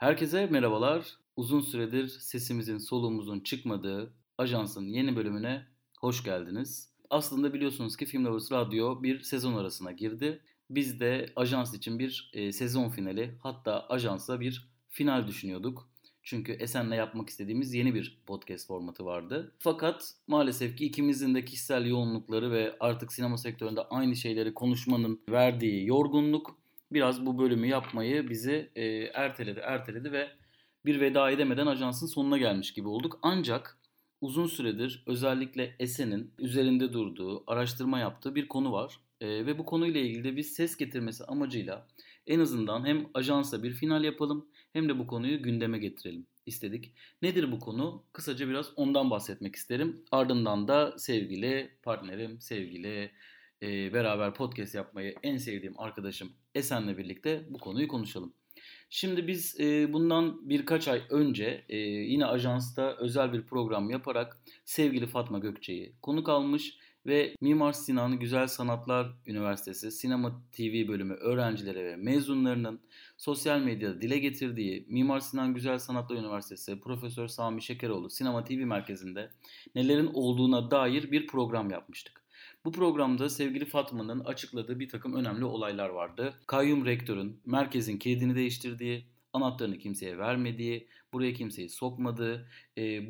Herkese merhabalar. Uzun süredir sesimizin, soluğumuzun çıkmadığı Ajans'ın yeni bölümüne hoş geldiniz. Aslında biliyorsunuz ki Film Lovers Radyo bir sezon arasına girdi. Biz de Ajans için bir sezon finali, hatta Ajans'la bir final düşünüyorduk. Çünkü Esen'le yapmak istediğimiz yeni bir podcast formatı vardı. Fakat maalesef ki ikimizin de kişisel yoğunlukları ve artık sinema sektöründe aynı şeyleri konuşmanın verdiği yorgunluk biraz bu bölümü yapmayı bizi erteledi ve bir veda edemeden Ajans'ın sonuna gelmiş gibi olduk. Ancak uzun süredir özellikle Esen'in üzerinde durduğu, araştırma yaptığı bir konu var. Ve bu konuyla ilgili de bir ses getirmesi amacıyla en azından hem Ajans'la bir final yapalım hem de bu konuyu gündeme getirelim istedik. Nedir bu konu? Kısaca biraz ondan bahsetmek isterim. Ardından da sevgili partnerim, sevgili beraber podcast yapmayı en sevdiğim arkadaşım Esen'le birlikte bu konuyu konuşalım. Şimdi biz bundan birkaç ay önce yine Ajans'ta özel bir program yaparak sevgili Fatma Gökçe'yi konuk almış ve Mimar Sinan Güzel Sanatlar Üniversitesi Sinema TV bölümü öğrencileri ve mezunlarının sosyal medyada dile getirdiği Mimar Sinan Güzel Sanatlar Üniversitesi Profesör Sami Şekeroğlu Sinema TV merkezinde nelerin olduğuna dair bir program yapmıştık. Bu programda sevgili Fatma'nın açıkladığı bir takım önemli olaylar vardı. Kayyum rektörün merkezin kilidini değiştirdiği, anahtarını kimseye vermediği, buraya kimseyi sokmadığı,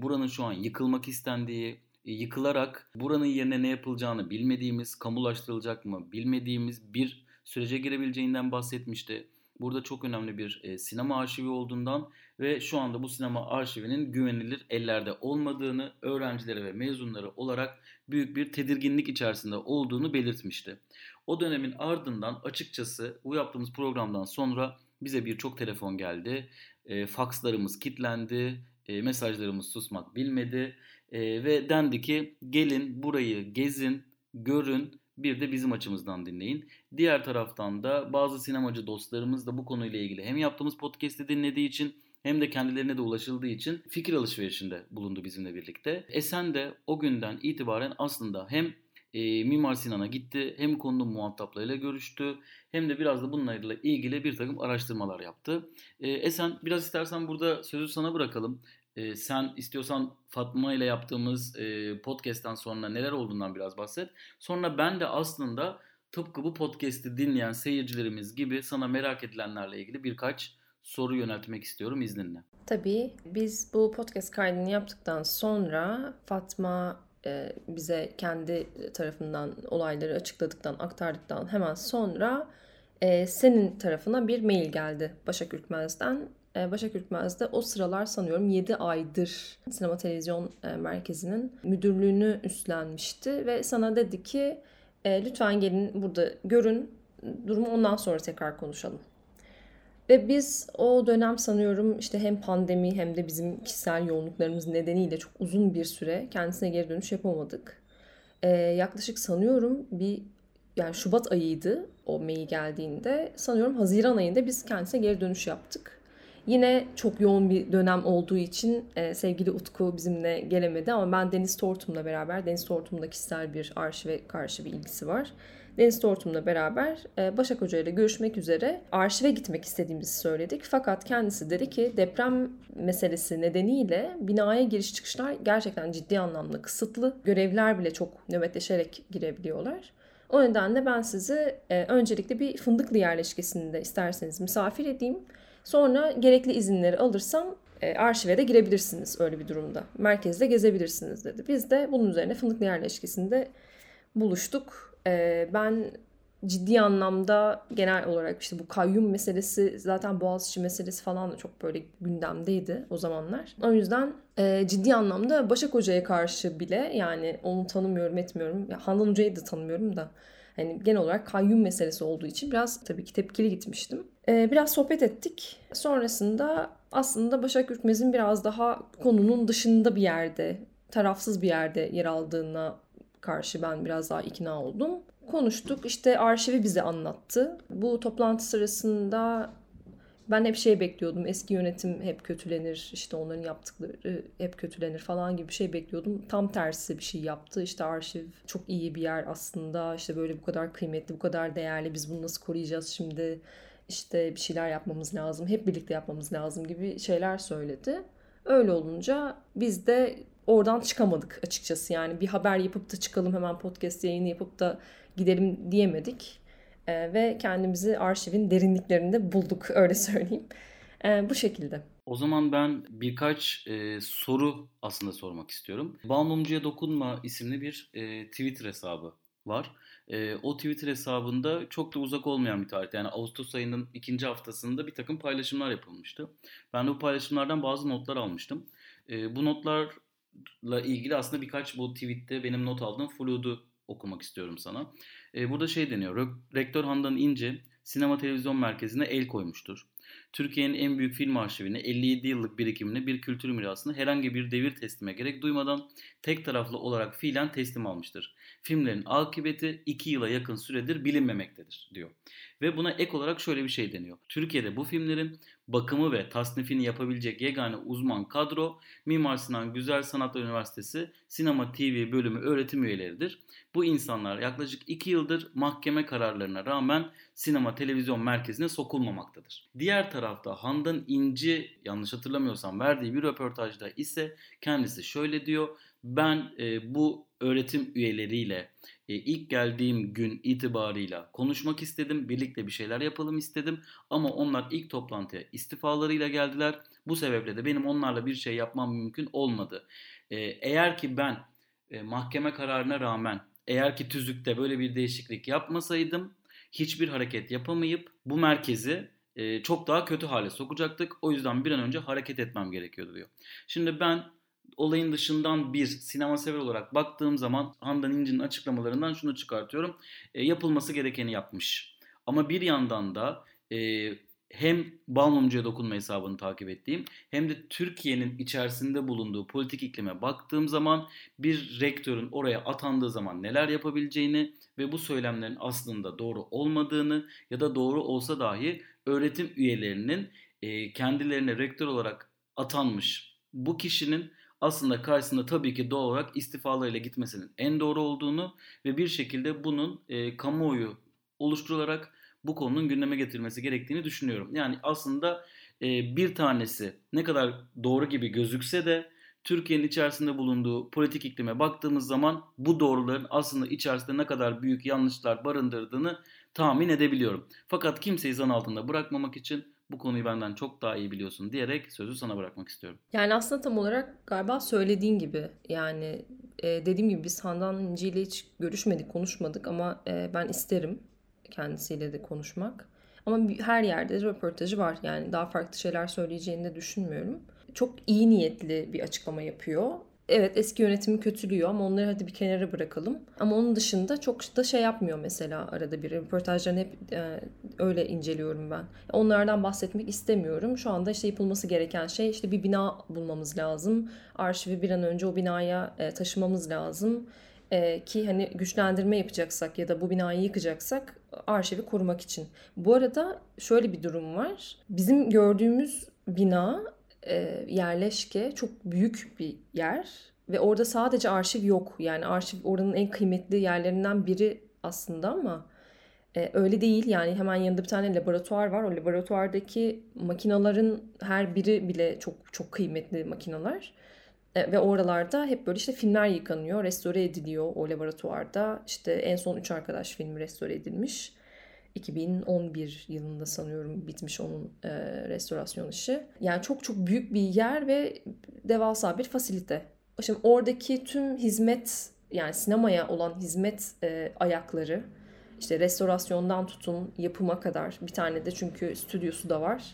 buranın şu an yıkılmak istendiği, yıkılarak buranın yerine ne yapılacağını bilmediğimiz, kamulaştırılacak mı bilmediğimiz bir sürece girebileceğinden bahsetmişti. Burada çok önemli bir sinema arşivi olduğundan ve şu anda bu sinema arşivinin güvenilir ellerde olmadığını, öğrencilere ve mezunları olarak büyük bir tedirginlik içerisinde olduğunu belirtmişti. O dönemin ardından açıkçası bu yaptığımız programdan sonra bize birçok telefon geldi, fakslarımız kilitlendi, mesajlarımız susmak bilmedi ve dendi ki gelin burayı gezin, görün, bir de bizim açımızdan dinleyin. Diğer taraftan da bazı sinemacı dostlarımız da bu konuyla ilgili hem yaptığımız podcast'i dinlediği için hem de kendilerine de ulaşıldığı için fikir alışverişinde bulundu bizimle birlikte. Esen de o günden itibaren aslında hem Mimar Sinan'a gitti, hem konunun muhataplarıyla görüştü, hem de biraz da bunlarla ilgili bir takım araştırmalar yaptı. Esen, biraz istersen burada sözü sana bırakalım. Sen istiyorsan Fatma ile yaptığımız podcast'ten sonra neler olduğundan biraz bahset. Sonra ben de aslında tıpkı bu podcast'i dinleyen seyircilerimiz gibi sana merak edilenlerle ilgili birkaç soru yöneltmek istiyorum izninle. Tabii biz bu podcast kaydını yaptıktan sonra Fatma bize kendi tarafından olayları açıkladıktan, aktardıktan hemen sonra senin tarafına bir mail geldi Başak Ürkmez'den. Başak Ürkmez de o sıralar sanıyorum 7 aydır Sinema Televizyon Merkezi'nin müdürlüğünü üstlenmişti ve sana dedi ki lütfen gelin burada görün, durumu ondan sonra tekrar konuşalım. Ve biz o dönem sanıyorum işte hem pandemi hem de bizim kişisel yoğunluklarımız nedeniyle çok uzun bir süre kendisine geri dönüş yapamadık. Yaklaşık sanıyorum yani Şubat ayıydı o mail geldiğinde, sanıyorum Haziran ayında biz kendisine geri dönüş yaptık. Yine çok yoğun bir dönem olduğu için sevgili Utku bizimle gelemedi ama ben Deniz Tortum'la beraber, Deniz Tortum'da kişisel bir arşive karşı bir ilgisi var. Deniz Tortum'la beraber Başak Hoca ile görüşmek üzere arşive gitmek istediğimizi söyledik. Fakat kendisi dedi ki deprem meselesi nedeniyle binaya giriş çıkışlar gerçekten ciddi anlamda kısıtlı. Görevler bile çok nöbetleşerek girebiliyorlar. O nedenle ben sizi öncelikle bir Fındıklı yerleşkesinde isterseniz misafir edeyim. Sonra gerekli izinleri alırsam arşive de girebilirsiniz öyle bir durumda. Merkezde gezebilirsiniz dedi. Biz de bunun üzerine Fındıklı yerleşkesinde buluştuk. Ben ciddi anlamda genel olarak işte bu kayyum meselesi, zaten Boğaziçi meselesi falan da çok böyle gündemdeydi o zamanlar. O yüzden ciddi anlamda Başak Hoca'ya karşı bile, yani onu tanımıyorum etmiyorum. Ya, Handan Hoca'yı da tanımıyorum da. Yani genel olarak kayyum meselesi olduğu için biraz tabii ki tepkili gitmiştim. Biraz sohbet ettik. Sonrasında aslında Başak Ürkmez'in biraz daha konunun dışında bir yerde, tarafsız bir yerde yer aldığına karşı ben biraz daha ikna oldum. Konuştuk, işte arşivi bize anlattı. Bu toplantı sırasında ben hep şey bekliyordum. Eski yönetim hep kötülenir, işte onların yaptıkları hep kötülenir falan gibi bir şey bekliyordum. Tam tersi bir şey yaptı. İşte arşiv çok iyi bir yer aslında. İşte böyle bu kadar kıymetli, bu kadar değerli. Biz bunu nasıl koruyacağız şimdi? işte bir şeyler yapmamız lazım, hep birlikte yapmamız lazım gibi şeyler söyledi. Öyle olunca biz de oradan çıkamadık açıkçası. Yani bir haber yapıp da çıkalım, hemen podcast yayını yapıp da gidelim diyemedik. Ve kendimizi arşivin derinliklerinde bulduk, öyle söyleyeyim. Bu şekilde. O zaman ben birkaç soru aslında sormak istiyorum. Bandumcuya Dokunma isimli bir Twitter hesabı var. O Twitter hesabında çok da uzak olmayan bir tarihte, yani Ağustos ayının 2. haftasında bir takım paylaşımlar yapılmıştı. Ben de bu paylaşımlardan bazı notlar almıştım. Bu notlarla ilgili aslında birkaç bu tweette benim not aldığım flüdü okumak istiyorum sana. Burada şey deniyor, Rektör Handan İnci sinema televizyon merkezine el koymuştur. Türkiye'nin en büyük film arşivini, 57 yıllık birikimini, bir kültür mirasını herhangi bir devir teslime gerek duymadan tek taraflı olarak fiilen teslim almıştır. Filmlerin akıbeti 2 yıla yakın süredir bilinmemektedir diyor. Ve buna ek olarak şöyle bir şey deniyor. Türkiye'de bu filmlerin bakımı ve tasnifini yapabilecek yegane uzman kadro Mimar Sinan Güzel Sanatlar Üniversitesi Sinema TV bölümü öğretim üyeleridir. Bu insanlar yaklaşık 2 yıldır mahkeme kararlarına rağmen sinema televizyon merkezine sokulmamaktadır. Diğer tarafta Handan İnci, yanlış hatırlamıyorsam verdiği bir röportajda ise kendisi şöyle diyor. Ben bu öğretim üyeleriyle ilk geldiğim gün itibarıyla konuşmak istedim. Birlikte bir şeyler yapalım istedim. Ama onlar ilk toplantıya istifalarıyla geldiler. Bu sebeple de benim onlarla bir şey yapmam mümkün olmadı. Eğer ki ben mahkeme kararına rağmen, eğer ki tüzükte böyle bir değişiklik yapmasaydım hiçbir hareket yapamayıp bu merkezi çok daha kötü hale sokacaktık. O yüzden bir an önce hareket etmem gerekiyordu diyor. Şimdi ben olayın dışından bir sinema sever olarak baktığım zaman Handan İnci'nin açıklamalarından şunu çıkartıyorum. Yapılması gerekeni yapmış. Ama bir yandan da hem Bandumcuya Dokunma hesabını takip ettiğim hem de Türkiye'nin içerisinde bulunduğu politik iklime baktığım zaman bir rektörün oraya atandığı zaman neler yapabileceğini ve bu söylemlerin aslında doğru olmadığını ya da doğru olsa dahi öğretim üyelerinin kendilerine rektör olarak atanmış bu kişinin aslında karşısında tabii ki doğal olarak istifalarıyla gitmesinin en doğru olduğunu ve bir şekilde bunun kamuoyu oluşturularak bu konunun gündeme getirilmesi gerektiğini düşünüyorum. Yani aslında bir tanesi ne kadar doğru gibi gözükse de Türkiye'nin içerisinde bulunduğu politik iklime baktığımız zaman bu doğruların aslında içerisinde ne kadar büyük yanlışlar barındırdığını tahmin edebiliyorum. Fakat kimseyi zan altında bırakmamak için bu konuyu benden çok daha iyi biliyorsun diyerek sözü sana bırakmak istiyorum. Yani aslında tam olarak galiba söylediğin gibi, yani dediğim gibi biz Handan İnci ile hiç görüşmedik, konuşmadık ama ben isterim kendisiyle de konuşmak. Ama her yerde röportajı var, yani daha farklı şeyler söyleyeceğini de düşünmüyorum. Çok iyi niyetli bir açıklama yapıyor. Evet, eski yönetimi kötülüyor ama onları hadi bir kenara bırakalım. Ama onun dışında çok da şey yapmıyor mesela arada bir. Röportajlarını hep öyle inceliyorum ben. Onlardan bahsetmek istemiyorum. Şu anda işte yapılması gereken şey işte bir bina bulmamız lazım. Arşivi bir an önce o binaya taşımamız lazım. Ki hani güçlendirme yapacaksak ya da bu binayı yıkacaksak arşivi korumak için. Bu arada şöyle bir durum var. Bizim gördüğümüz bina yerleşke çok büyük bir yer ve orada sadece arşiv yok, yani arşiv oranın en kıymetli yerlerinden biri aslında ama öyle değil. Yani hemen yanında bir tane laboratuvar var, o laboratuvardaki makinaların her biri bile çok çok kıymetli makinalar ve oralarda hep böyle işte filmler yıkanıyor, restore ediliyor o laboratuvarda. İşte en son 3 Arkadaş filmi restore edilmiş, 2011 yılında sanıyorum bitmiş onun restorasyon işi. Yani çok çok büyük bir yer ve devasa bir fasilite. Şimdi oradaki tüm hizmet, yani sinemaya olan hizmet ayakları, işte restorasyondan tutun yapıma kadar, bir tane de çünkü stüdyosu da var.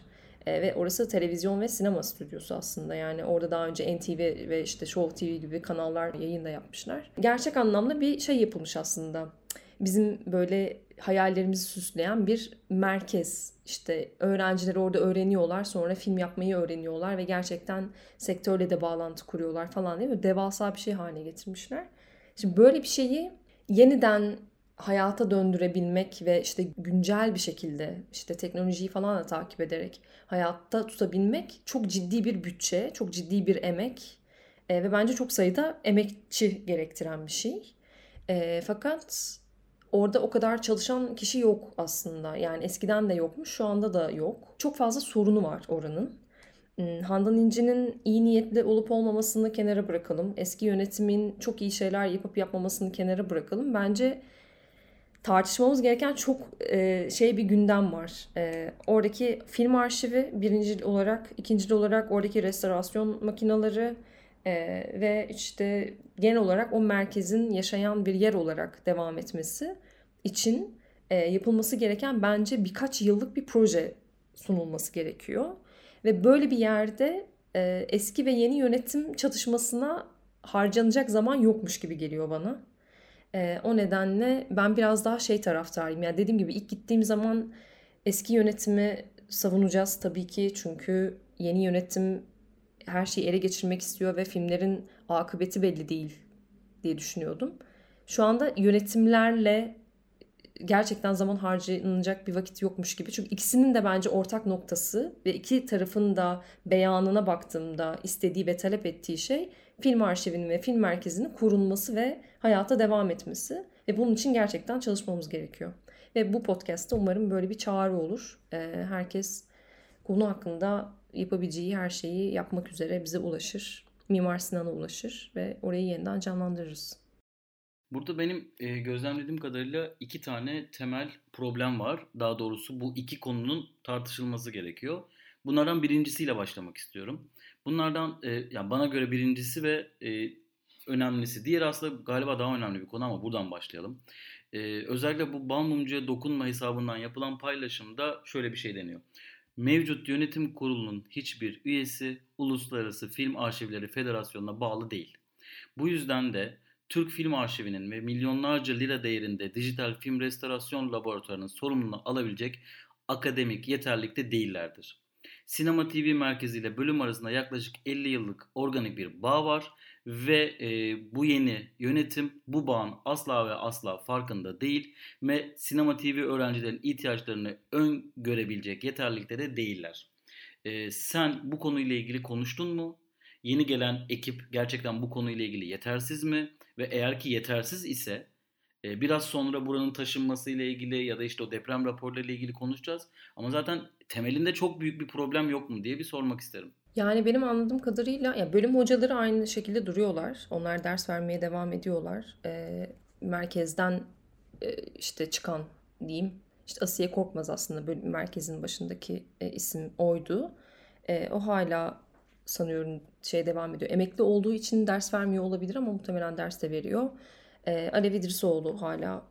Ve orası televizyon ve sinema stüdyosu aslında. Yani orada daha önce NTV ve işte Show TV gibi kanallar yayın da yapmışlar. Gerçek anlamda bir şey yapılmış aslında. Bizim böyle hayallerimizi süsleyen bir merkez. İşte öğrenciler orada öğreniyorlar, sonra film yapmayı öğreniyorlar ve gerçekten sektörle de bağlantı kuruyorlar falan diye devasa bir şey haline getirmişler. Şimdi böyle bir şeyi yeniden hayata döndürebilmek ve işte güncel bir şekilde işte teknolojiyi falan da takip ederek hayatta tutabilmek çok ciddi bir bütçe, çok ciddi bir emek ve bence çok sayıda emekçi gerektiren bir şey. Fakat Orada o kadar çalışan kişi yok aslında. Yani eskiden de yokmuş, şu anda da yok. Çok fazla sorunu var oranın. Handan İnci'nin iyi niyetli olup olmamasını kenara bırakalım. Eski yönetimin çok iyi şeyler yapıp yapmamasını kenara bırakalım. Bence tartışmamız gereken çok bir gündem var. Oradaki film arşivi birincil olarak, ikincil olarak oradaki restorasyon makineleri ve işte genel olarak o merkezin yaşayan bir yer olarak devam etmesi için yapılması gereken bence birkaç yıllık bir proje sunulması gerekiyor. Ve böyle bir yerde eski ve yeni yönetim çatışmasına harcanacak zaman yokmuş gibi geliyor bana. O nedenle ben biraz daha taraftarıyım. Yani dediğim gibi ilk gittiğim zaman eski yönetimi savunacağız tabii ki. Çünkü yeni yönetim her şeyi ele geçirmek istiyor ve filmlerin akıbeti belli değil diye düşünüyordum. Şu anda yönetimlerle gerçekten zaman harcanacak bir vakit yokmuş gibi. Çünkü ikisinin de bence ortak noktası ve iki tarafın da beyanına baktığımda istediği ve talep ettiği şey film arşivinin ve film merkezinin kurulması ve hayata devam etmesi. Ve bunun için gerçekten çalışmamız gerekiyor. Ve bu podcast'ta umarım böyle bir çağrı olur. Herkes konu hakkında yapabileceği her şeyi yapmak üzere bize ulaşır. Mimar Sinan'a ulaşır ve orayı yeniden canlandırırız. Burada benim gözlemlediğim kadarıyla iki tane temel problem var. Daha doğrusu bu iki konunun tartışılması gerekiyor. Bunlardan birincisiyle başlamak istiyorum. Bunlardan yani bana göre birincisi ve önemlisi. Diğeri aslında galiba daha önemli bir konu ama buradan başlayalım. Özellikle bu Bandumcuya dokunma hesabından yapılan paylaşımda şöyle bir şey deniyor. Mevcut yönetim kurulunun hiçbir üyesi Uluslararası Film Arşivleri Federasyonu'na bağlı değil. Bu yüzden de Türk Film Arşivi'nin ve milyonlarca lira değerinde dijital film restorasyon laboratuvarının sorumluluğunu alabilecek akademik yeterlikte değillerdir. Sinema TV Merkezi ile bölüm arasında yaklaşık 50 yıllık organik bir bağ var ve bu yeni yönetim bu bağın asla ve asla farkında değil ve Sinema TV öğrencilerin ihtiyaçlarını öngörebilecek yeterlikte de değiller. Sen bu konuyla ilgili konuştun mu? Yeni gelen ekip gerçekten bu konuyla ilgili yetersiz mi? Ve eğer ki yetersiz ise biraz sonra buranın taşınmasıyla ilgili ya da işte o deprem raporlarıyla ilgili konuşacağız. Ama zaten temelinde çok büyük bir problem yok mu diye bir sormak isterim. Yani benim anladığım kadarıyla ya bölüm hocaları aynı şekilde duruyorlar. Onlar ders vermeye devam ediyorlar. Merkezden işte çıkan diyeyim. İşte Asiye Korkmaz aslında bölüm, merkezin başındaki isim oydu. O hala sanıyorum devam ediyor. Emekli olduğu için ders vermiyor olabilir ama muhtemelen ders de veriyor. Alevi Dirsoğlu hala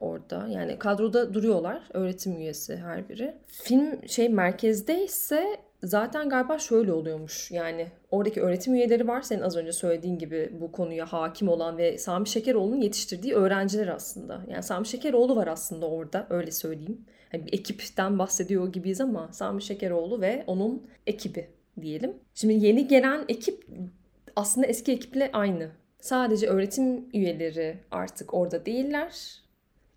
orada. Yani kadroda duruyorlar. Öğretim üyesi her biri. Film merkezde ise zaten galiba şöyle oluyormuş. Yani oradaki öğretim üyeleri var. Senin az önce söylediğin gibi bu konuya hakim olan ve Sami Şekeroğlu'nun yetiştirdiği öğrenciler aslında. Yani Sami Şekeroğlu var aslında orada. Öyle söyleyeyim. Yani bir ekipten bahsediyor gibiyiz ama Sami Şekeroğlu ve onun ekibi diyelim. Şimdi yeni gelen ekip aslında eski ekiple aynı. Sadece öğretim üyeleri artık orada değiller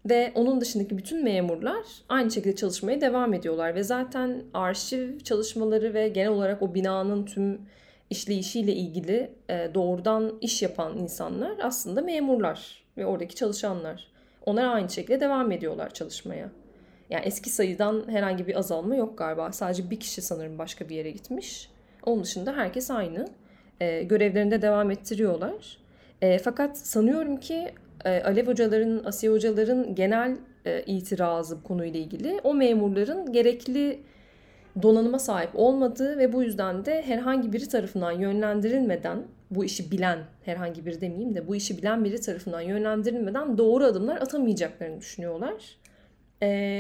ve onun dışındaki bütün memurlar aynı şekilde çalışmaya devam ediyorlar ve zaten arşiv çalışmaları ve genel olarak o binanın tüm işleyişiyle ilgili doğrudan iş yapan insanlar aslında memurlar ve oradaki çalışanlar. Onlar aynı şekilde devam ediyorlar çalışmaya. Yani eski sayıdan herhangi bir azalma yok galiba. Sadece bir kişi sanırım başka bir yere gitmiş. Onun dışında herkes aynı. Görevlerinde devam ettiriyorlar. Fakat sanıyorum ki Alev hocaların, Asiye hocaların genel itirazı konuyla ilgili o memurların gerekli donanıma sahip olmadığı ve bu yüzden de herhangi biri tarafından yönlendirilmeden, bu işi bilen herhangi biri demeyeyim de bu işi bilen biri tarafından yönlendirilmeden doğru adımlar atamayacaklarını düşünüyorlar.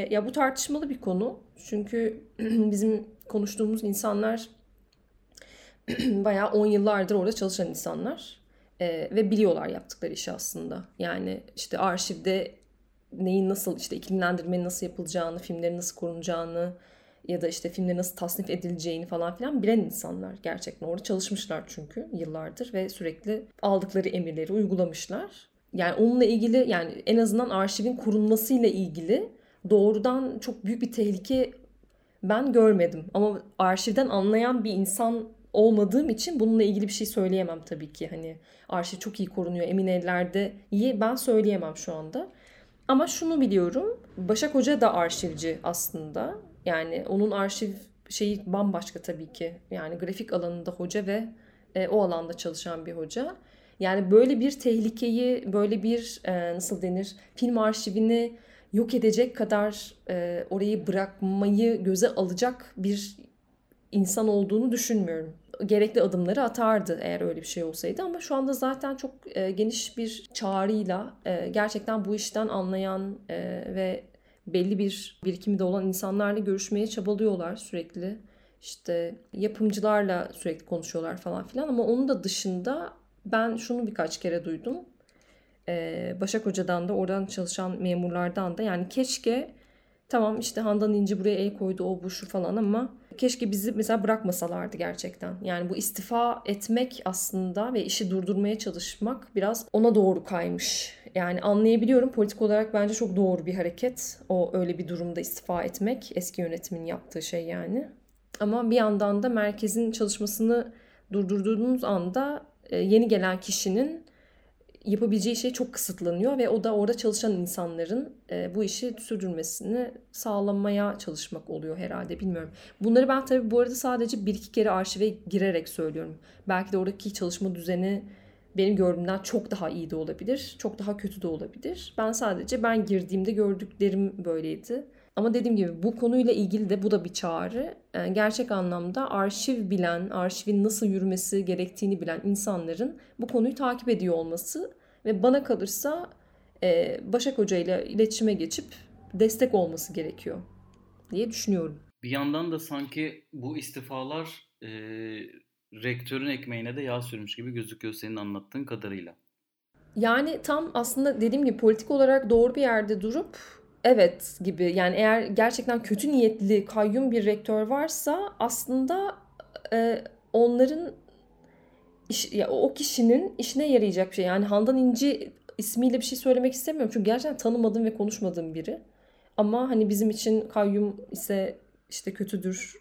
Ya bu tartışmalı bir konu. Çünkü bizim konuştuğumuz insanlar bayağı 10 yıllardır orada çalışan insanlar. Ve biliyorlar yaptıkları işi aslında. Yani işte arşivde neyin nasıl, işte iklimlendirmenin nasıl yapılacağını, filmlerin nasıl korunacağını ya da işte filmlerin nasıl tasnif edileceğini falan filan bilen insanlar gerçekten. Orada çalışmışlar çünkü yıllardır ve sürekli aldıkları emirleri uygulamışlar. Yani onunla ilgili, yani en azından arşivin kurulmasıyla ilgili doğrudan çok büyük bir tehlike ben görmedim. Ama arşivden anlayan bir insan olmadığım için bununla ilgili bir şey söyleyemem tabii ki. Hani arşiv çok iyi korunuyor, emin ellerde iyi ben söyleyemem şu anda. Ama şunu biliyorum. Başak Hoca da arşivci aslında. Yani onun arşiv şeyi bambaşka tabii ki. Yani grafik alanında hoca ve o alanda çalışan bir hoca. Yani böyle bir tehlikeyi, böyle bir nasıl denir, film arşivini yok edecek kadar orayı bırakmayı göze alacak bir insan olduğunu düşünmüyorum. Gerekli adımları atardı eğer öyle bir şey olsaydı. Ama şu anda zaten çok geniş bir çağrıyla gerçekten bu işten anlayan ve belli bir birikimi de olan insanlarla görüşmeye çabalıyorlar sürekli. İşte yapımcılarla sürekli konuşuyorlar falan filan. Ama onun da dışında ben şunu birkaç kere duydum. Başak Hoca'dan da, oradan çalışan memurlardan da, yani keşke tamam işte Handan İnci buraya el koydu, o bu şu falan, ama keşke bizi mesela bırakmasalardı gerçekten. Yani bu istifa etmek aslında ve işi durdurmaya çalışmak biraz ona doğru kaymış. Yani anlayabiliyorum, politik olarak bence çok doğru bir hareket. O öyle bir durumda istifa etmek, eski yönetimin yaptığı şey yani. Ama bir yandan da merkezin çalışmasını durdurduğunuz anda yeni gelen kişinin yapabileceği şey çok kısıtlanıyor ve o da orada çalışan insanların bu işi sürdürmesini sağlamaya çalışmak oluyor herhalde, bilmiyorum. Bunları ben tabii bu arada sadece bir iki kere arşive girerek söylüyorum. Belki de oradaki çalışma düzeni benim gördüğümden çok daha iyi de olabilir, çok daha kötü de olabilir. Ben girdiğimde gördüklerim böyleydi. Ama dediğim gibi bu konuyla ilgili de bu da bir çağrı. Yani gerçek anlamda arşiv bilen, arşivin nasıl yürümesi gerektiğini bilen insanların bu konuyu takip ediyor olması ve bana kalırsa Başak Hoca ile iletişime geçip destek olması gerekiyor diye düşünüyorum. Bir yandan da sanki bu istifalar rektörün ekmeğine de yağ sürmüş gibi gözüküyor senin anlattığın kadarıyla. Yani tam aslında dediğim gibi politik olarak doğru bir yerde durup evet gibi, yani eğer gerçekten kötü niyetli kayyum bir rektör varsa aslında onların o kişinin işine yarayacak bir şey. Yani Handan İnci ismiyle bir şey söylemek istemiyorum çünkü gerçekten tanımadığım ve konuşmadığım biri. Ama hani bizim için kayyum ise işte kötüdür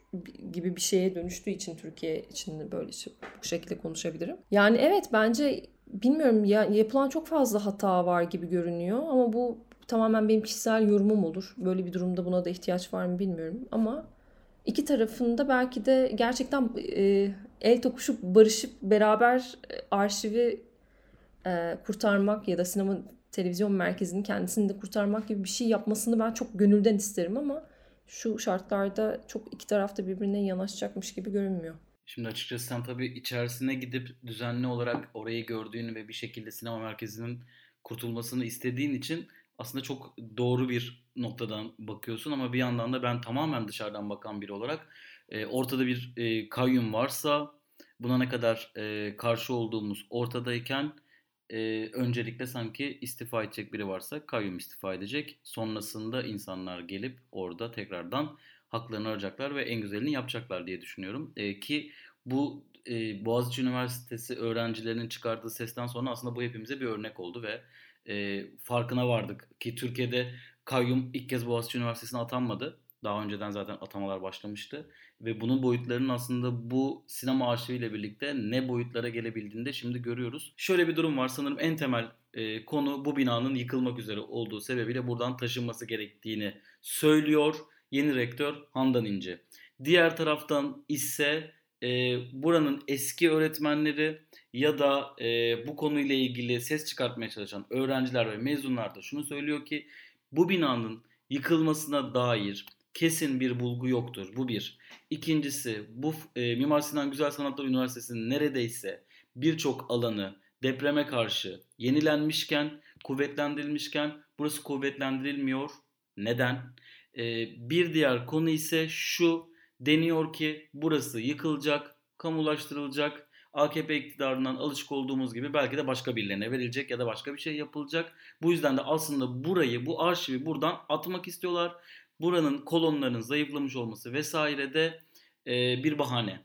gibi bir şeye dönüştüğü için Türkiye için böyle bu şekilde konuşabilirim. Yani evet, bence bilmiyorum ya, yapılan çok fazla hata var gibi görünüyor ama bu tamamen benim kişisel yorumum olur. Böyle bir durumda buna da ihtiyaç var mı bilmiyorum. Ama iki tarafında belki de gerçekten el tokuşup barışıp beraber arşivi kurtarmak ya da sinema televizyon merkezinin kendisini de kurtarmak gibi bir şey yapmasını ben çok gönülden isterim ama şu şartlarda çok iki tarafta birbirine yanaşacakmış gibi görünmüyor. Şimdi açıkçası sen tabii içerisine gidip düzenli olarak orayı gördüğün ve bir şekilde sinema merkezinin kurtulmasını istediğin için aslında çok doğru bir noktadan bakıyorsun ama bir yandan da ben tamamen dışarıdan bakan biri olarak ortada bir kayyum varsa buna ne kadar karşı olduğumuz ortadayken öncelikle sanki istifa edecek biri varsa kayyum istifa edecek. Sonrasında insanlar gelip orada tekrardan haklarını arayacaklar ve en güzelini yapacaklar diye düşünüyorum. Ki bu Boğaziçi Üniversitesi öğrencilerinin çıkardığı sesten sonra aslında bu hepimize bir örnek oldu ve farkına vardık ki Türkiye'de kayyum ilk kez Boğaziçi Üniversitesi'ne atanmadı. Daha önceden zaten atamalar başlamıştı. Ve bunun boyutlarının aslında bu sinema arşiviyle birlikte ne boyutlara gelebildiğini de şimdi görüyoruz. Şöyle bir durum var, sanırım en temel konu bu binanın yıkılmak üzere olduğu sebebiyle buradan taşınması gerektiğini söylüyor yeni rektör Handan İnci. Diğer taraftan ise buranın eski öğretmenleri ya da bu konuyla ilgili ses çıkartmaya çalışan öğrenciler ve mezunlar da şunu söylüyor ki bu binanın yıkılmasına dair kesin bir bulgu yoktur. Bu bir. İkincisi, bu Mimar Sinan Güzel Sanatlar Üniversitesi'nin neredeyse birçok alanı depreme karşı yenilenmişken, kuvvetlendirilmişken burası kuvvetlendirilmiyor. Neden? Bir diğer konu ise şu, deniyor ki burası yıkılacak, kamulaştırılacak, AKP iktidarından alışık olduğumuz gibi belki de başka birilerine verilecek ya da başka bir şey yapılacak. Bu yüzden de aslında burayı, bu arşivi buradan atmak istiyorlar. Buranın kolonlarının zayıflamış olması vesaire de bir bahane.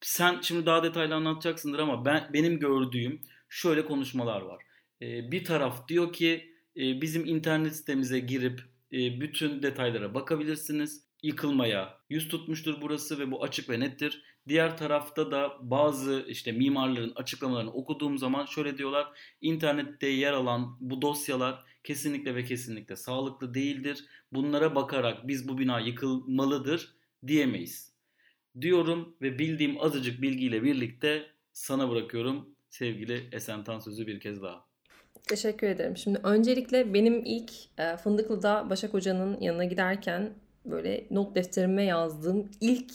Sen şimdi daha detaylı anlatacaksındır ama benim gördüğüm şöyle konuşmalar var. Bir taraf diyor ki bizim internet sitemize girip bütün detaylara bakabilirsiniz. yıkılmaya yüz tutmuştur burası ve bu açık ve nettir. Diğer tarafta da bazı işte mimarların açıklamalarını okuduğum zaman şöyle diyorlar. İnternette yer alan bu dosyalar kesinlikle ve kesinlikle sağlıklı değildir. Bunlara bakarak biz bu bina yıkılmalıdır diyemeyiz. Diyorum ve bildiğim azıcık bilgiyle birlikte sana bırakıyorum sevgili Esen Tan sözü bir kez daha. Teşekkür ederim. Şimdi öncelikle benim ilk Fındıklı'da Başak Hoca'nın yanına giderken böyle not defterime yazdığım ilk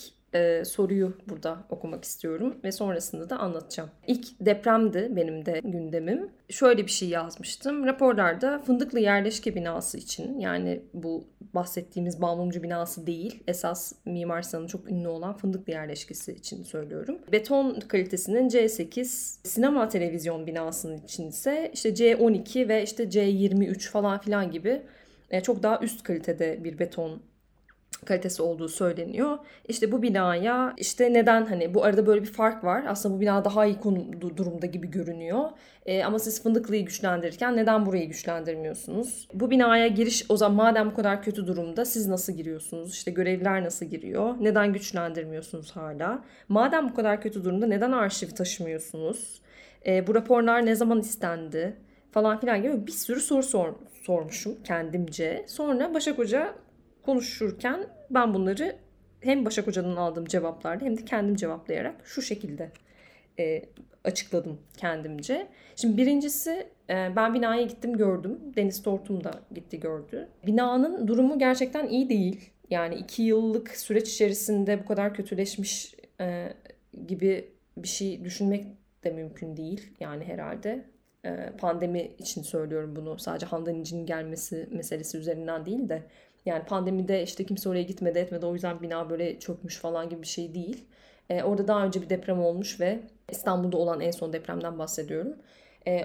soruyu burada okumak istiyorum ve sonrasında da anlatacağım. İlk depremdi benim de gündemim. Şöyle bir şey yazmıştım. Raporlarda Fındıklı yerleşke binası için, yani bu bahsettiğimiz Bandumcu binası değil, esas Mimar Sinan'ın çok ünlü olan Fındıklı yerleşkesi için söylüyorum. Beton kalitesinin C8, sinema televizyon binasının için ise işte C12 ve işte C23 falan filan gibi çok daha üst kalitede bir beton kalitesi olduğu söyleniyor. İşte bu binaya işte neden, hani bu arada böyle bir fark var. Aslında bu bina daha iyi durumda gibi görünüyor. Ama siz Fındıklı'yı güçlendirirken neden burayı güçlendirmiyorsunuz? Bu binaya giriş, o zaman madem bu kadar kötü durumda siz nasıl giriyorsunuz? İşte görevliler nasıl giriyor? Neden güçlendirmiyorsunuz hala? Madem bu kadar kötü durumda neden arşivi taşımıyorsunuz? Bu raporlar ne zaman istendi? Falan filan gibi bir sürü soru sormuşum kendimce. Sonra Başak Hoca konuşurken ben bunları hem Başak Hoca'dan aldığım cevaplarda hem de kendim cevaplayarak şu şekilde açıkladım kendimce. Şimdi birincisi ben binaya gittim gördüm. Deniz Tortum da gitti gördü. Binanın durumu gerçekten iyi değil. Yani 2 yıllık süreç içerisinde bu kadar kötüleşmiş gibi bir şey düşünmek de mümkün değil. Yani herhalde pandemi için söylüyorum bunu. Sadece Handan İnci'nin gelmesi meselesi üzerinden değil de. Yani pandemide işte kimse oraya gitmedi etmedi, o yüzden bina böyle çökmüş falan gibi bir şey değil. Orada daha önce bir deprem olmuş ve İstanbul'da olan en son depremden bahsediyorum.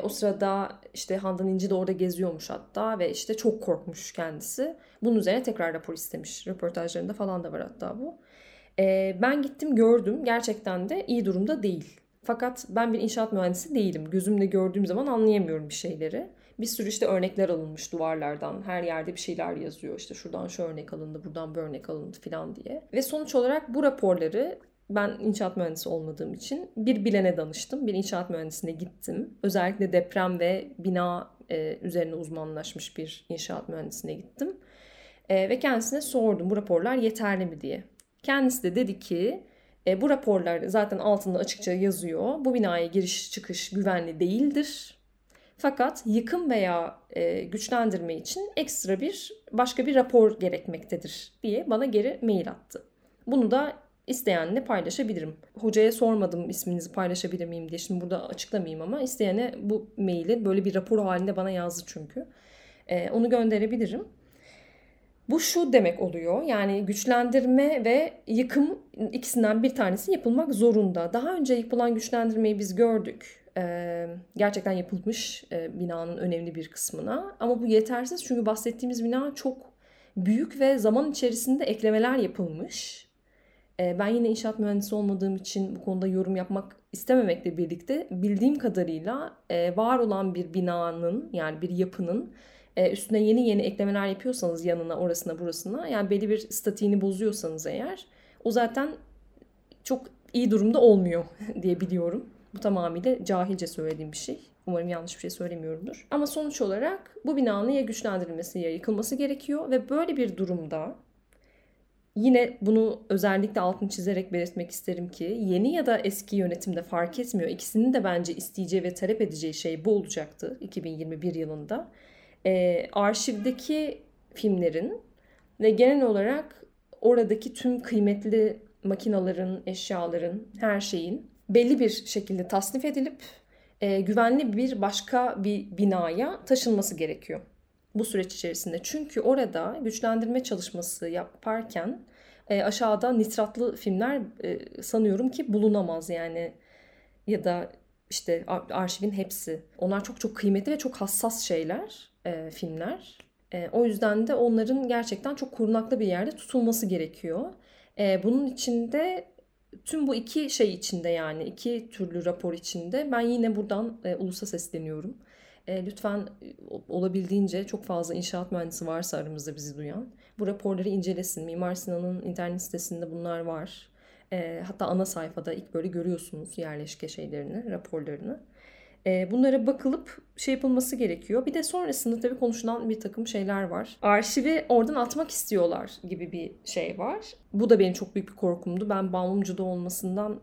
O sırada işte Handan İnci de orada geziyormuş hatta ve işte çok korkmuş kendisi. Bunun üzerine tekrar rapor istemiş. Röportajlarında falan da var hatta bu. Ben gittim gördüm, gerçekten de iyi durumda değil. Fakat ben bir inşaat mühendisi değilim. Gözümle gördüğüm zaman anlayamıyorum bir şeyleri. Bir sürü işte örnekler alınmış duvarlardan. Her yerde bir şeyler yazıyor. İşte şuradan şu örnek alındı, buradan bu örnek alındı falan diye. Ve sonuç olarak bu raporları ben inşaat mühendisi olmadığım için bir bilene danıştım. Bir inşaat mühendisine gittim. Özellikle deprem ve bina üzerine uzmanlaşmış bir inşaat mühendisine gittim. Ve kendisine sordum bu raporlar yeterli mi diye. Kendisi de dedi ki bu raporlar zaten altında açıkça yazıyor. Bu binaya giriş çıkış güvenli değildir. Fakat yıkım veya güçlendirme için ekstra bir başka bir rapor gerekmektedir diye bana geri mail attı. Bunu da isteyenle paylaşabilirim. Hocaya sormadım isminizi paylaşabilir miyim diye. Şimdi burada açıklamayayım ama isteyene bu maili böyle bir rapor halinde bana yazdı çünkü. Onu gönderebilirim. Bu şu demek oluyor, yani güçlendirme ve yıkım ikisinden bir tanesi yapılmak zorunda. Daha önce yapılan güçlendirmeyi biz gördük. Gerçekten yapılmış binanın önemli bir kısmına. Ama bu yetersiz çünkü bahsettiğimiz bina çok büyük ve zaman içerisinde eklemeler yapılmış. Ben yine inşaat mühendisi olmadığım için bu konuda yorum yapmak istememekle birlikte bildiğim kadarıyla var olan bir binanın, yani bir yapının üstüne yeni eklemeler yapıyorsanız yanına, orasına, burasına, yani belli bir statiğini bozuyorsanız eğer, o zaten çok iyi durumda olmuyor diye biliyorum. Bu tamamıyla cahilce söylediğim bir şey. Umarım yanlış bir şey söylemiyorumdur. Ama sonuç olarak bu binanın ya güçlendirilmesi ya yıkılması gerekiyor ve böyle bir durumda yine bunu özellikle altını çizerek belirtmek isterim ki yeni ya da eski yönetimde fark etmiyor. İkisinin de bence isteyeceği ve talep edeceği şey bu olacaktı 2021 yılında. Arşivdeki filmlerin ve genel olarak oradaki tüm kıymetli makinaların, eşyaların, her şeyin belli bir şekilde tasnif edilip güvenli bir başka bir binaya taşınması gerekiyor bu süreç içerisinde. Çünkü orada güçlendirme çalışması yaparken aşağıda nitratlı filmler sanıyorum ki bulunamaz yani, ya da işte arşivin hepsi. Onlar çok çok kıymetli ve çok hassas şeyler, filmler. O yüzden de onların gerçekten çok korunaklı bir yerde tutulması gerekiyor. Bunun için de tüm bu iki şey içinde, yani iki türlü rapor içinde ben yine buradan ulusa sesleniyorum. Lütfen olabildiğince çok fazla inşaat mühendisi varsa aramızda bizi duyan bu raporları incelesin. Mimar Sinan'ın internet sitesinde bunlar var. Hatta ana sayfada ilk böyle görüyorsunuz yerleşke şeylerini, raporlarını. Bunlara bakılıp şey yapılması gerekiyor. Bir de sonrasında tabii konuşulan bir takım şeyler var. Arşivi oradan atmak istiyorlar gibi bir şey var. Bu da benim çok büyük bir korkumdu. Ben Bandumcuda olmasından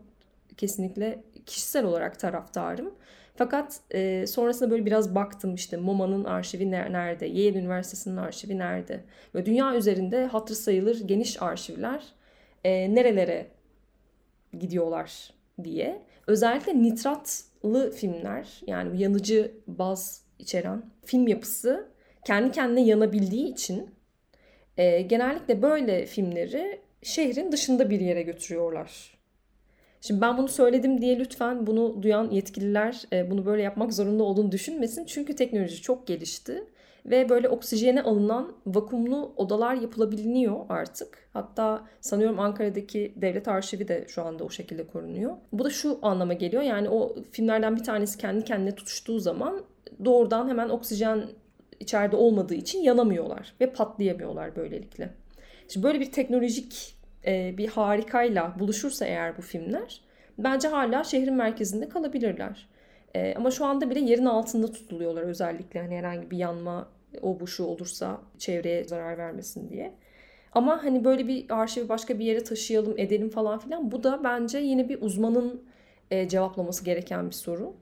kesinlikle kişisel olarak taraftarım. Fakat sonrasında böyle biraz baktım, işte MoMA'nın arşivi nerede? Yale Üniversitesi'nin arşivi nerede? Böyle dünya üzerinde hatırı sayılır geniş arşivler nerelere gidiyorlar diye. Özellikle nitratlı filmler, yani yanıcı baz içeren film yapısı kendi kendine yanabildiği için genellikle böyle filmleri şehrin dışında bir yere götürüyorlar. Şimdi ben bunu söyledim diye lütfen bunu duyan yetkililer bunu böyle yapmak zorunda olduğunu düşünmesin. Çünkü teknoloji çok gelişti ve böyle oksijene alınan vakumlu odalar yapılabiliyor artık. Hatta sanıyorum Ankara'daki Devlet Arşivi de şu anda o şekilde korunuyor. Bu da şu anlama geliyor, yani o filmlerden bir tanesi kendi kendine tutuştuğu zaman doğrudan hemen oksijen içeride olmadığı için yanamıyorlar ve patlayamıyorlar böylelikle. Şimdi böyle bir teknolojik bir harikayla buluşursa eğer bu filmler, bence hala şehrin merkezinde kalabilirler. Ama şu anda bile yerin altında tutuluyorlar, özellikle hani herhangi bir yanma şu olursa çevreye zarar vermesin diye. Ama hani böyle bir arşivi başka bir yere taşıyalım edelim falan filan, bu da bence yine bir uzmanın cevaplaması gereken bir soru.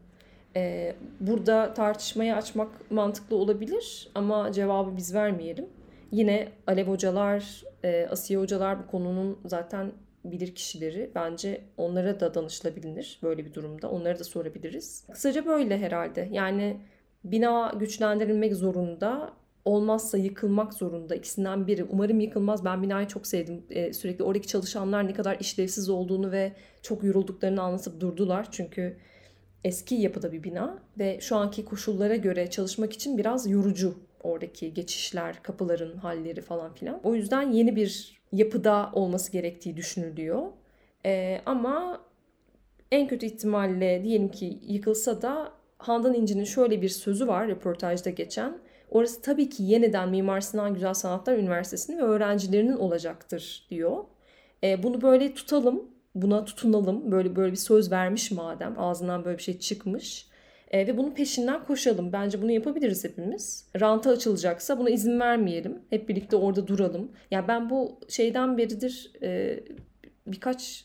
Burada tartışmayı açmak mantıklı olabilir ama cevabı biz vermeyelim. Yine Alev hocalar, Asiye hocalar bu konunun zaten bilirkişileri. Bence onlara da danışılabilir böyle bir durumda. Onlara da sorabiliriz. Kısaca böyle herhalde. Yani bina güçlendirilmek zorunda, olmazsa yıkılmak zorunda. İkisinden biri. Umarım yıkılmaz. Ben binayı çok sevdim. Sürekli oradaki çalışanlar ne kadar işlevsiz olduğunu ve çok yorulduklarını anlatıp durdular. Çünkü eski yapıda bir bina ve şu anki koşullara göre çalışmak için biraz yorucu. Oradaki geçişler, kapıların halleri falan filan. O yüzden yeni bir yapıda olması gerektiği düşünülüyor. Ama en kötü ihtimalle diyelim ki yıkılsa da Handan İnci'nin şöyle bir sözü var röportajda geçen. Orası tabii ki yeniden Mimar Sinan Güzel Sanatlar Üniversitesi'nin ve öğrencilerinin olacaktır diyor. Bunu böyle tutalım, buna tutunalım. Böyle bir söz vermiş madem, ağzından böyle bir şey çıkmış. Ve bunun peşinden koşalım. Bence bunu yapabiliriz hepimiz. Ranta açılacaksa buna izin vermeyelim. Hep birlikte orada duralım. Yani ben bu şeyden beridir birkaç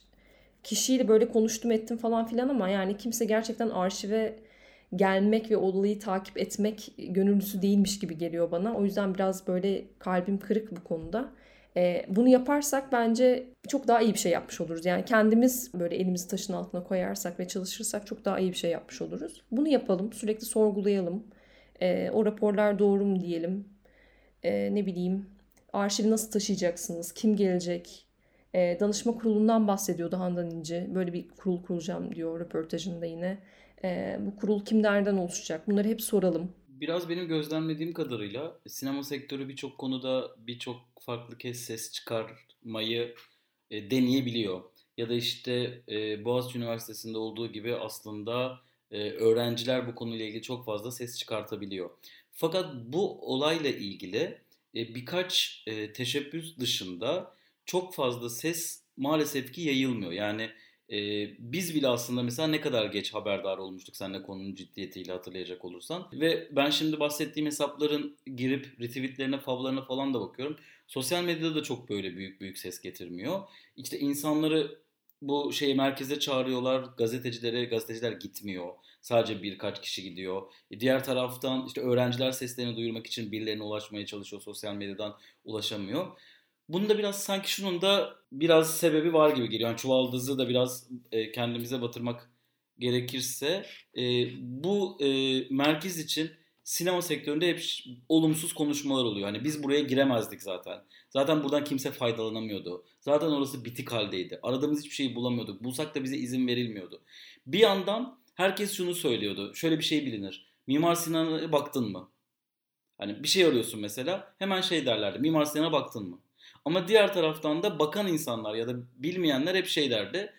kişiyle böyle konuştum ettim falan filan ama yani kimse gerçekten arşive gelmek ve olayı takip etmek gönüllüsü değilmiş gibi geliyor bana. O yüzden biraz böyle kalbim kırık bu konuda. Bunu yaparsak bence çok daha iyi bir şey yapmış oluruz. Yani kendimiz böyle elimizi taşın altına koyarsak ve çalışırsak çok daha iyi bir şey yapmış oluruz. Bunu yapalım, sürekli sorgulayalım. O raporlar doğru mu diyelim? Ne bileyim, arşivi nasıl taşıyacaksınız? Kim gelecek? Danışma kurulundan bahsediyordu Handan İnci. Böyle bir kurul kuracağım diyor röportajında yine. Bu kurul kimlerden oluşacak? Bunları hep soralım. Biraz benim gözlemlediğim kadarıyla sinema sektörü birçok konuda birçok farklı kez ses çıkarmayı deneyebiliyor. Ya da işte Boğaziçi Üniversitesi'nde olduğu gibi aslında öğrenciler bu konuyla ilgili çok fazla ses çıkartabiliyor. Fakat bu olayla ilgili birkaç teşebbüs dışında çok fazla ses maalesef ki yayılmıyor. Yani biz bile aslında mesela ne kadar geç haberdar olmuştuk seninle konunun ciddiyetiyle, hatırlayacak olursan. Ve ben şimdi bahsettiğim hesapların girip retweetlerine, favlarına falan da bakıyorum. Sosyal medyada da çok böyle büyük büyük ses getirmiyor. İşte insanları bu merkeze çağırıyorlar, gazeteciler gitmiyor. Sadece birkaç kişi gidiyor. Diğer taraftan işte öğrenciler seslerini duyurmak için birilerine ulaşmaya çalışıyor, sosyal medyadan ulaşamıyor. Bunun da biraz sanki şunun da biraz sebebi var gibi geliyor. Yani çuvaldızı da biraz kendimize batırmak gerekirse bu merkez için sinema sektöründe hep olumsuz konuşmalar oluyor. Hani biz buraya giremezdik zaten. Zaten buradan kimse faydalanamıyordu. Zaten orası bitik haldeydi. Aradığımız hiçbir şeyi bulamıyorduk. Bulsak da bize izin verilmiyordu. Bir yandan herkes şunu söylüyordu. Şöyle bir şey bilinir. Mimar Sinan'a baktın mı? Hani bir şey arıyorsun mesela, hemen derlerdi. Mimar Sinan'a baktın mı? Ama diğer taraftan da bakan insanlar ya da bilmeyenler hep derdi.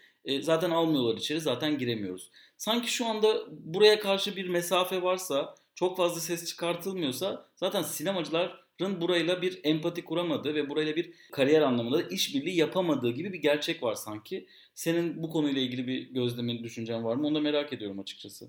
Zaten almıyorlar içeri, zaten giremiyoruz. Sanki şu anda buraya karşı bir mesafe varsa, çok fazla ses çıkartılmıyorsa zaten sinemacılar burayla bir empati kuramadığı ve burayla bir kariyer anlamında da işbirliği yapamadığı gibi bir gerçek var sanki. Senin bu konuyla ilgili bir gözlemin, düşüncen var mı? Onu da merak ediyorum açıkçası.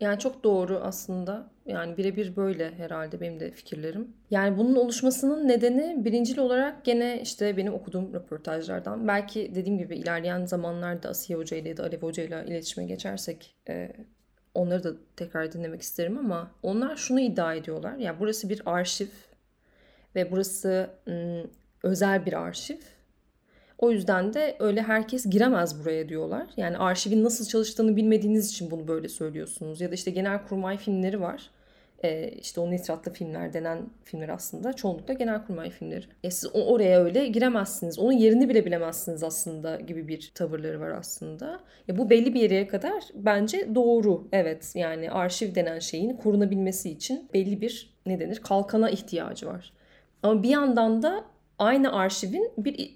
Yani çok doğru aslında. Yani birebir böyle herhalde benim de fikirlerim. Yani bunun oluşmasının nedeni birincil olarak gene işte benim okuduğum röportajlardan. Belki dediğim gibi ilerleyen zamanlarda Asiye Hoca ile ya da Alevi Hoca ile iletişime geçersek onları da tekrar dinlemek isterim ama onlar şunu iddia ediyorlar. Yani burası bir arşiv ve burası özel bir arşiv. O yüzden de öyle herkes giremez buraya diyorlar. Yani arşivin nasıl çalıştığını bilmediğiniz için bunu böyle söylüyorsunuz. Ya da işte genelkurmay filmleri var. İşte o nitratlı filmler denen filmler aslında çoğunlukla genelkurmay filmleri. Siz oraya öyle giremezsiniz. Onun yerini bile bilemezsiniz aslında gibi bir tavırları var aslında. Bu belli bir yere kadar bence doğru. Evet, yani arşiv denen şeyin korunabilmesi için belli bir kalkana ihtiyacı var. Ama bir yandan da aynı arşivin bir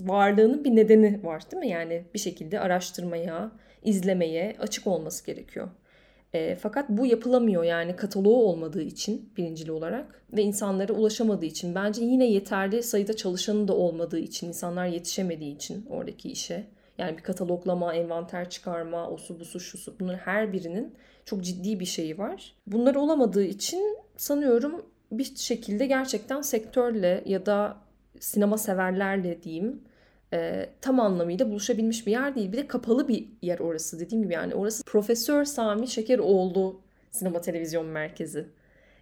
varlığının bir nedeni var, değil mi? Yani bir şekilde araştırmaya, izlemeye açık olması gerekiyor. Fakat bu yapılamıyor yani kataloğu olmadığı için birincil olarak ve insanlara ulaşamadığı için. Bence yine yeterli sayıda çalışanı da olmadığı için, insanlar yetişemediği için oradaki işe. Yani bir kataloglama, envanter çıkarma, osu busu şusu, bunların her birinin çok ciddi bir şeyi var. Bunlar olamadığı için sanıyorum bir şekilde gerçekten sektörle ya da sinema severlerle diyeyim tam anlamıyla buluşabilmiş bir yer değil. Bir de kapalı bir yer orası, dediğim gibi yani orası Profesör Sami Şekeroğlu Sinema Televizyon Merkezi.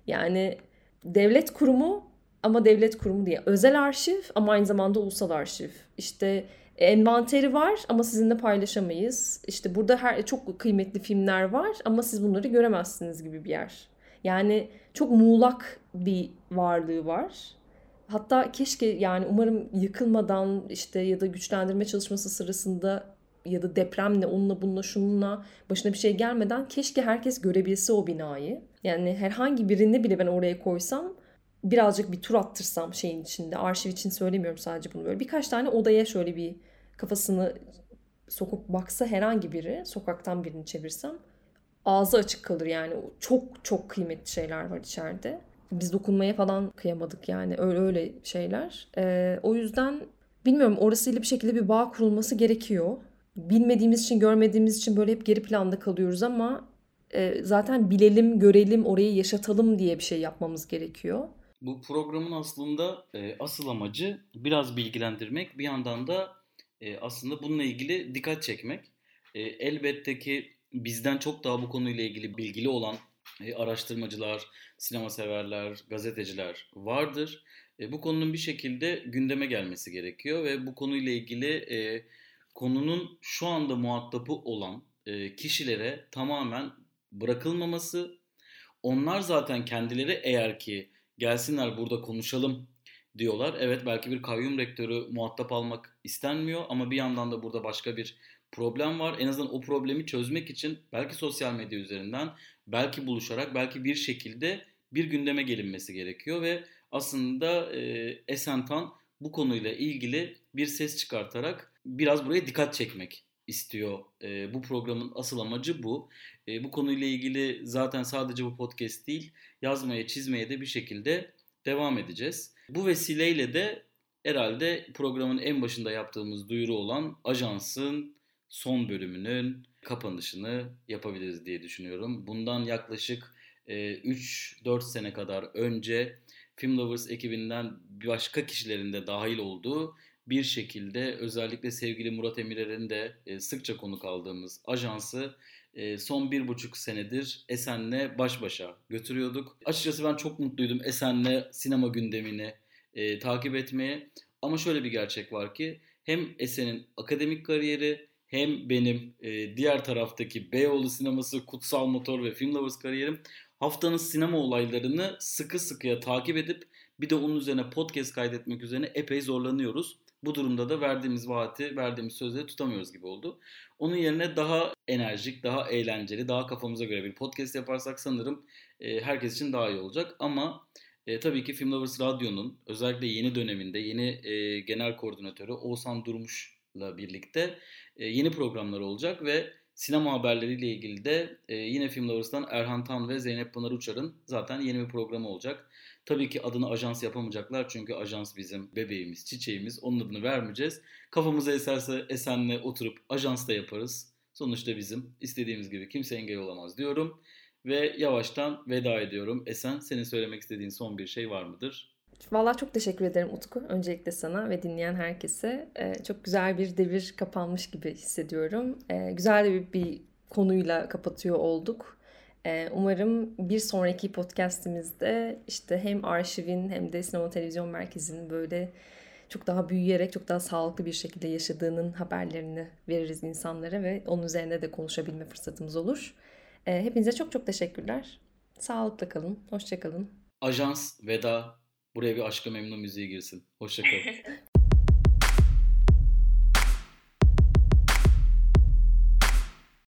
Yani devlet kurumu ama devlet kurumu diye. Özel arşiv ama aynı zamanda ulusal arşiv. İşte envanteri var ama sizinle paylaşamayız. İşte burada çok kıymetli filmler var ama siz bunları göremezsiniz gibi bir yer. Yani çok muğlak bir varlığı var. Hatta keşke yani umarım yıkılmadan işte ya da güçlendirme çalışması sırasında ya da depremle onunla bununla şununla başına bir şey gelmeden keşke herkes görebilse o binayı. Yani herhangi birini bile ben oraya koysam, birazcık bir tur attırsam şeyin içinde, arşiv için söylemiyorum sadece bunu, böyle birkaç tane odaya şöyle bir kafasını sokup baksa herhangi biri, sokaktan birini çevirsem ağzı açık kalır yani, çok çok kıymetli şeyler var içeride. Biz dokunmaya falan kıyamadık yani öyle şeyler. O yüzden bilmiyorum, orasıyla bir şekilde bir bağ kurulması gerekiyor. Bilmediğimiz için, görmediğimiz için böyle hep geri planda kalıyoruz ama zaten bilelim, görelim, orayı yaşatalım diye bir şey yapmamız gerekiyor. Bu programın aslında asıl amacı biraz bilgilendirmek, bir yandan da aslında bununla ilgili dikkat çekmek. Elbette ki bizden çok daha bu konuyla ilgili bilgili olan araştırmacılar, sinema severler, gazeteciler vardır. Bu konunun bir şekilde gündeme gelmesi gerekiyor ve bu konuyla ilgili konunun şu anda muhatabı olan kişilere tamamen bırakılmaması, onlar zaten kendileri eğer ki gelsinler burada konuşalım diyorlar. Evet, belki bir kayyum rektörü muhatap almak istenmiyor ama bir yandan da burada başka bir problem var. En azından o problemi çözmek için belki sosyal medya üzerinden, belki buluşarak, belki bir şekilde bir gündeme gelinmesi gerekiyor ve aslında Esen Tan bu konuyla ilgili bir ses çıkartarak biraz buraya dikkat çekmek istiyor. Bu programın asıl amacı bu. Bu konuyla ilgili zaten sadece bu podcast değil, yazmaya, çizmeye de bir şekilde devam edeceğiz. Bu vesileyle de herhalde programın en başında yaptığımız duyuru olan Ajans'ın son bölümünün kapanışını yapabiliriz diye düşünüyorum. Bundan yaklaşık 3-4 sene kadar önce Film Lovers ekibinden başka kişilerin de dahil olduğu bir şekilde özellikle sevgili Murat Emirer'in de sıkça konuk aldığımız Ajans'ı son 1,5 senedir Esen'le baş başa götürüyorduk. Açıkçası ben çok mutluydum Esen'le sinema gündemini takip etmeye. Ama şöyle bir gerçek var ki hem Esen'in akademik kariyeri hem benim diğer taraftaki Beyoğlu sineması, Kutsal Motor ve Film Lovers kariyerim haftanın sinema olaylarını sıkı sıkıya takip edip bir de onun üzerine podcast kaydetmek üzerine epey zorlanıyoruz. Bu durumda da verdiğimiz vaati, verdiğimiz sözleri tutamıyoruz gibi oldu. Onun yerine daha enerjik, daha eğlenceli, daha kafamıza göre bir podcast yaparsak sanırım herkes için daha iyi olacak. Ama tabii ki Film Lovers Radyo'nun özellikle yeni döneminde yeni genel koordinatörü Oğuzhan Durmuş ile birlikte yeni programlar olacak ve sinema haberleriyle ilgili de yine Film Lovers'tan Erhan Tan ve Zeynep Pınar Uçar'ın zaten yeni bir programı olacak. Tabii ki adını ajans yapamayacaklar çünkü ajans bizim bebeğimiz, çiçeğimiz. Onun adını vermeyeceğiz. Kafamıza eserse Esen'le oturup ajans da yaparız. Sonuçta bizim istediğimiz gibi, kimse engel olamaz diyorum. Ve yavaştan veda ediyorum. Esen, senin söylemek istediğin son bir şey var mıdır? Vallahi çok teşekkür ederim Utku. Öncelikle sana ve dinleyen herkese. Çok güzel bir devir kapanmış gibi hissediyorum. Güzel de bir konuyla kapatıyor olduk. Umarım bir sonraki podcastimizde işte hem arşivin hem de sinema televizyon merkezinin böyle çok daha büyüyerek, çok daha sağlıklı bir şekilde yaşadığının haberlerini veririz insanlara ve onun üzerine de konuşabilme fırsatımız olur. Hepinize çok çok teşekkürler. Sağlıkla kalın, hoşça kalın. Ajans veda. Buraya bir aşkı memnun müziği girsin. Hoşça kalın.